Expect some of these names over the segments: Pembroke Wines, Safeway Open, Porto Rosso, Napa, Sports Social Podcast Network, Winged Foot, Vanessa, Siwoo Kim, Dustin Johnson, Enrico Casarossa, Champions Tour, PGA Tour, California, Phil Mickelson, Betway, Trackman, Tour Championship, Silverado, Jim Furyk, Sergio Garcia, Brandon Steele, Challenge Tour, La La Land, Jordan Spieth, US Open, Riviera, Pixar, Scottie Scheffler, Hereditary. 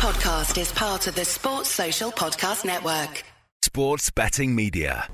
podcast is part of the Sports Social Podcast Network. Sports Betting Media.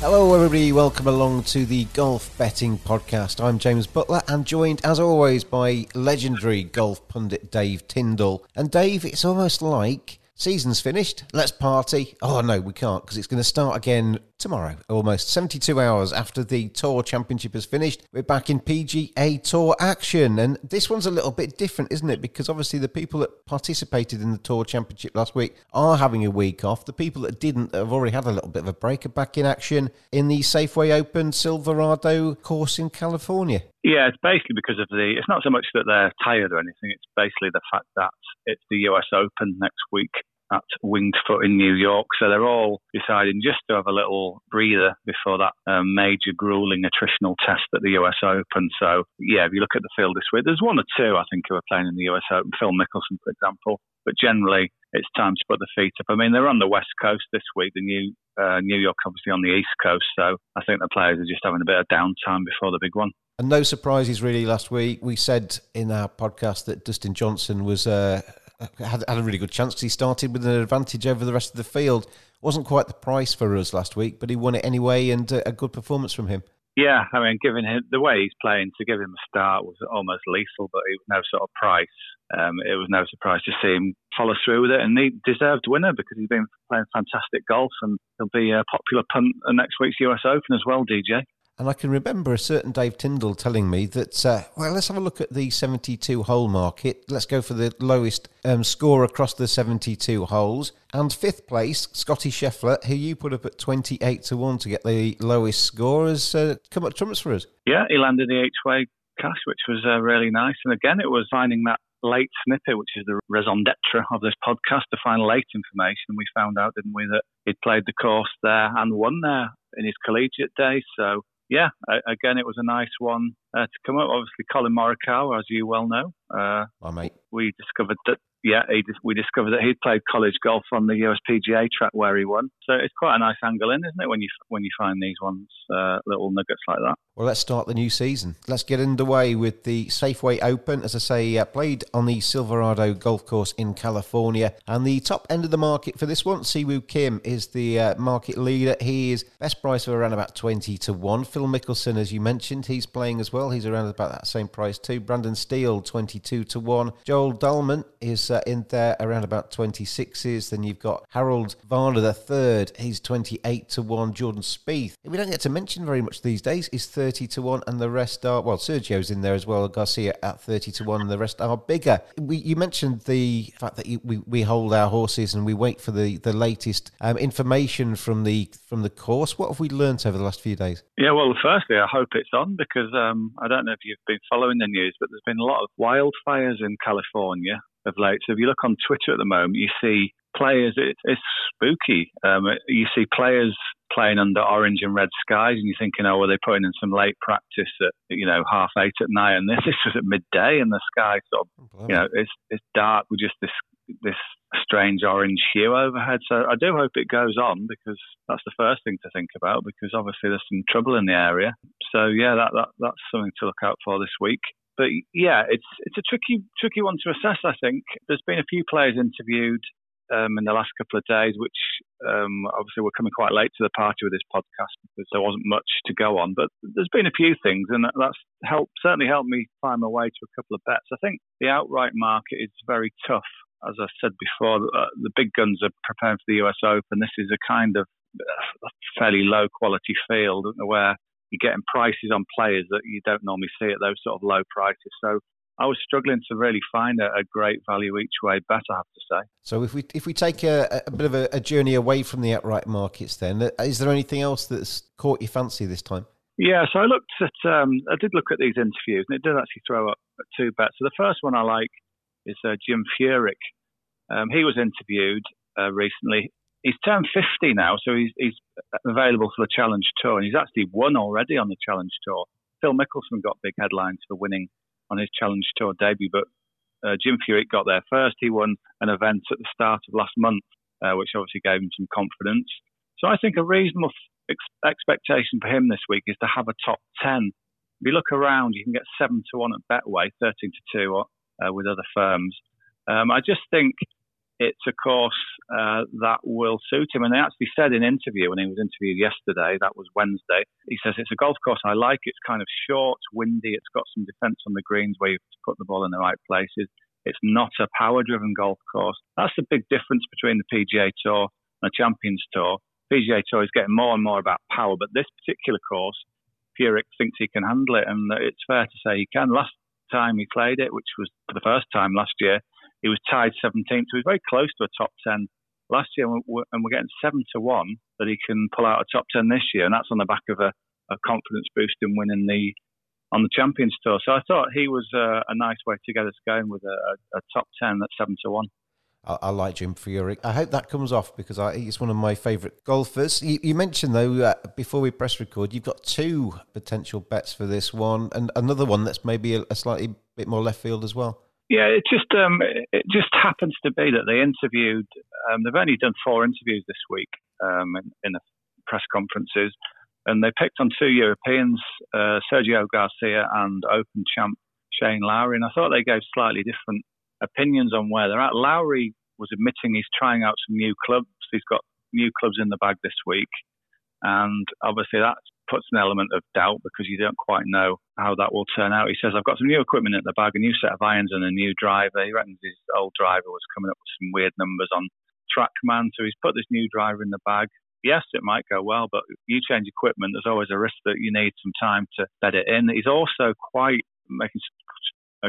Hello everybody, welcome along to the Golf Betting Podcast. I'm James Butler and joined as always by legendary golf pundit Dave Tindall. And Dave, it's almost like season's finished, let's party. Oh no, we can't because it's going to start again tomorrow, almost 72 hours after the Tour Championship is finished. We're back in PGA Tour action, and this one's a little bit different, isn't it? Because obviously the people that participated in the Tour Championship last week are having a week off. The people that didn't have already had a little bit of a break are back in action in the Safeway Open Silverado course in California. Yeah, it's basically because of it's not so much that they're tired or anything, it's basically the fact that it's the US Open next week at Winged Foot in New York. So they're all deciding just to have a little breather before that major grueling attritional test at the US Open. So, yeah, if you look at the field this week, there's one or two, I think, who are playing in the US Open, Phil Mickelson, for example. But generally, it's time to put the feet up. I mean, they're on the West Coast this week, the New York obviously on the East Coast. So I think the players are just having a bit of downtime before the big one. And no surprises really last week. We said in our podcast that Dustin Johnson was... had a really good chance because he started with an advantage over the rest of the field. Wasn't quite the price for us last week, but he won it anyway, and a good performance from him. Yeah, I mean, given him the way he's playing, to give him a start was almost lethal, but he was no sort of price. It was no surprise to see him follow through with it, and he deserved winner because he's been playing fantastic golf, and he'll be a popular punt at next week's US Open as well, DJ. And I can remember a certain Dave Tindall telling me that, well, let's have a look at the 72-hole market. Let's go for the lowest score across the 72 holes. And fifth place, Scottie Scheffler, who you put up at 28-1 to get the lowest score, has come up trumps for us. Yeah, he landed the H-way cash, which was really nice. And again, it was finding that late snippet, which is the raison d'etre of this podcast, to find late information. We found out, didn't we, that he'd played the course there and won there in his collegiate days, so... Yeah, again, it was a nice one to come up. Obviously, Colin Morikawa, as you well know. My mate. We discovered that, we discovered that he'd played college golf on the US PGA track where he won. So it's quite a nice angle in, isn't it, when you find these ones, little nuggets like that. Well, let's start the new season. Let's get underway with the Safeway Open. As I say, played on the Silverado golf course in California. And the top end of the market for this one, Siwoo Kim is the market leader. He is best price for around about 20-1. Phil Mickelson, as you mentioned, he's playing as well. He's around about that same price too. Brandon Steele, 22-1. Joel Dalman is in there around about 26s. Then you've got Harold Varner, the third. He's 28-1. Jordan Spieth, we don't get to mention very much these days, is 30-1, and the rest are, well, Sergio's in there as well, Garcia at 30-1, and the rest are bigger. You mentioned the fact that we hold our horses and we wait for the latest information from the course. What have we learnt over the last few days? Yeah, well, firstly, I hope it's on because I don't know if you've been following the news, but there's been a lot of wildfires in California of late. So if you look on Twitter at the moment, you see players, it's spooky. You see players playing under orange and red skies, and you're thinking, oh, were they putting in some late practice at 8:30 at night? And this was at midday, and the sky sort of, it's dark with just this strange orange hue overhead. So I do hope it goes on because that's the first thing to think about, because obviously there's some trouble in the area. So yeah, that's something to look out for this week. But yeah, it's a tricky one to assess. I think there's been a few players interviewed in the last couple of days, which obviously we're coming quite late to the party with this podcast because there wasn't much to go on. But there's been a few things, and that's certainly helped me find my way to a couple of bets. I think the outright market is very tough. As I said before, the big guns are preparing for the US Open. This is a kind of fairly low-quality field where you're getting prices on players that you don't normally see at those sort of low prices. So I was struggling to really find a great value each way bet, I have to say. So if we take a bit of a journey away from the outright markets, then is there anything else that's caught your fancy this time? Yeah, so I did look at these interviews, and it did actually throw up two bets. So the first one I like is Jim Furyk. He was interviewed recently. He's turned 50 now, so he's available for the Challenge Tour, and he's actually won already on the Challenge Tour. Phil Mickelson got big headlines for winning on his Challenge Tour debut, but Jim Furyk got there first. He won an event at the start of last month, which obviously gave him some confidence. So I think a reasonable expectation for him this week is to have a top 10. If you look around, you can get 7-1 at Betway, 13-2 with other firms. I just think it's a course that will suit him. And they actually said in an interview, when he was interviewed yesterday, that was Wednesday, he says, it's a golf course I like. It's kind of short, windy. It's got some defence on the greens where you put the ball in the right places. It's not a power-driven golf course. That's the big difference between the PGA Tour and the Champions Tour. PGA Tour is getting more and more about power, but this particular course, Furyk thinks he can handle it, and it's fair to say he can. Last time he played it, which was for the first time last year, he was tied 17th. So he was very close to a top 10 last year, and we're getting 7-1 that he can pull out a top 10 this year, and that's on the back of a confidence boost in winning on the Champions Tour. So I thought he was a nice way to get us going with a top 10 at 7-1. I like Jim Furyk. I hope that comes off because he's one of my favourite golfers. You mentioned, though, before we press record, you've got two potential bets for this one and another one that's maybe a slightly bit more left field as well. Yeah, it just happens to be that they interviewed, they've only done 4 interviews this week in the press conferences, and they picked on 2 Europeans, Sergio Garcia and Open champ Shane Lowry, and I thought they gave slightly different opinions on where they're at. Lowry was admitting he's trying out some new clubs. He's got new clubs in the bag this week. And obviously that puts an element of doubt because you don't quite know how that will turn out. He says, I've got some new equipment in the bag, a new set of irons and a new driver. He reckons his old driver was coming up with some weird numbers on Trackman. So he's put this new driver in the bag. Yes, it might go well, but if you change equipment, there's always a risk that you need some time to bed it in. He's also quite making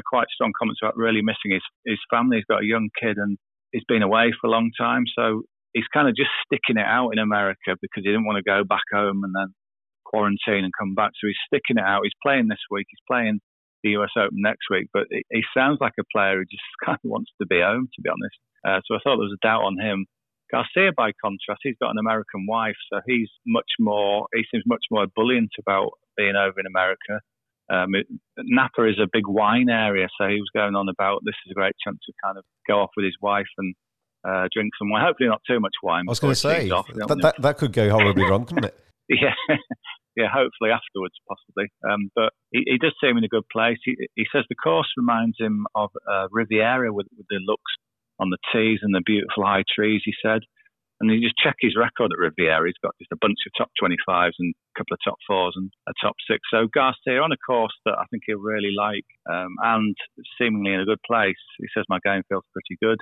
quite strong comments about really missing his family. He's got a young kid and he's been away for a long time. So he's kind of just sticking it out in America because he didn't want to go back home and then quarantine and come back. So he's sticking it out. He's playing this week. He's playing the US Open next week. But he sounds like a player who just kind of wants to be home, to be honest. So I thought there was a doubt on him. Garcia, by contrast, he's got an American wife. So he seems much more ebullient about being over in America. Napa is a big wine area, so he was going on about this is a great chance to kind of go off with his wife and drink some wine. Hopefully not too much wine. I was going to say, that could go horribly wrong, couldn't it? Yeah, yeah. Hopefully afterwards, possibly. But he does seem in a good place. He says the course reminds him of Riviera with the looks on the tees and the beautiful high trees, he said. And you just check his record at Riviera. He's got just a bunch of top 25s and a couple of top 4s and a top 6. So Garcia on a course that I think he'll really like and seemingly in a good place. He says my game feels pretty good.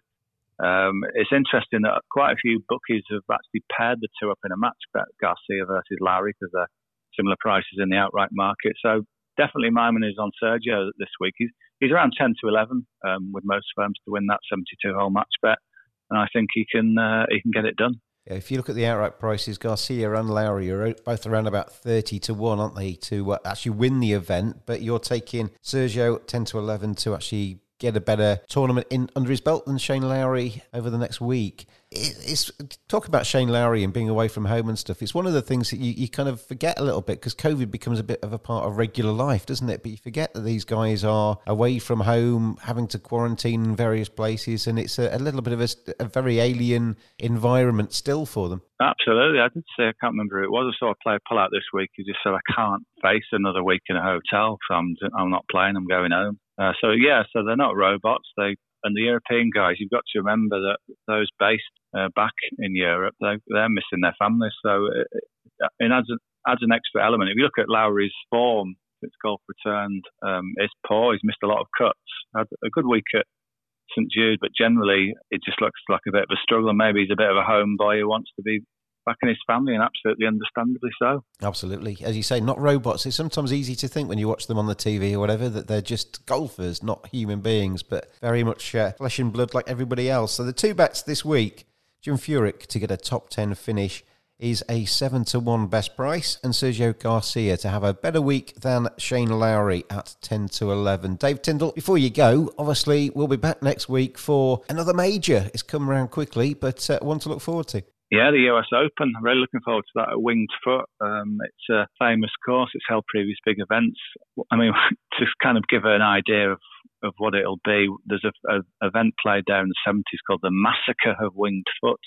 It's interesting that quite a few bookies have actually paired the two up in a match, Garcia versus Lowry, because they're similar prices in the outright market. So definitely my money is on Sergio this week. He's around 10-11 with most firms to win that 72-hole match bet. And I think he can get it done. Yeah, if you look at the outright prices, Garcia and Lowry are both around about 30-1, aren't they, to actually win the event? But you're taking Sergio 10-11 to actually get a better tournament in under his belt than Shane Lowry over the next week. Talk about Shane Lowry and being away from home and stuff. It's one of the things that you kind of forget a little bit because COVID becomes a bit of a part of regular life, doesn't it? But you forget that these guys are away from home, having to quarantine in various places, and it's a little bit of a very alien environment still for them. Absolutely. I did say, I can't remember who it was. I saw a player pull out this week. He just said, I can't face another week in a hotel, so I'm not playing, I'm going home. So they're not robots. And the European guys, you've got to remember that those based back in Europe, they're missing their families. So it adds an extra element. If you look at Lowry's form, since golf returned, it's poor. He's missed a lot of cuts. Had a good week at St. Jude, but generally it just looks like a bit of a struggle. And maybe he's a bit of a homeboy who wants to be back in his family, and absolutely understandably so. Absolutely. As you say, not robots. It's sometimes easy to think when you watch them on the TV or whatever that they're just golfers, not human beings, but very much flesh and blood like everybody else. So the two bets this week, Jim Furyk to get a top 10 finish is a 7-1 best price, and Sergio Garcia to have a better week than Shane Lowry at 10-11. Dave Tindall, before you go, obviously we'll be back next week for another major. It's come around quickly, but one to look forward to. Yeah, the US Open. I'm really looking forward to that at Winged Foot. It's a famous course. It's held previous big events. I mean, to kind of give an idea of what it'll be, there's an event played there in the 70s called the Massacre of Winged Foot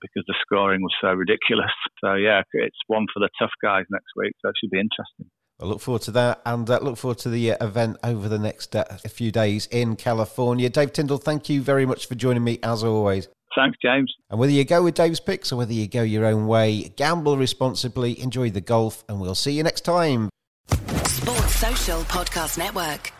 because the scoring was so ridiculous. So, yeah, it's one for the tough guys next week. So it should be interesting. I look forward to that, and look forward to the event over the next few days in California. Dave Tindall, thank you very much for joining me as always. Thanks, James. And whether you go with Dave's picks or whether you go your own way, gamble responsibly, enjoy the golf, and we'll see you next time. Sports Social Podcast Network.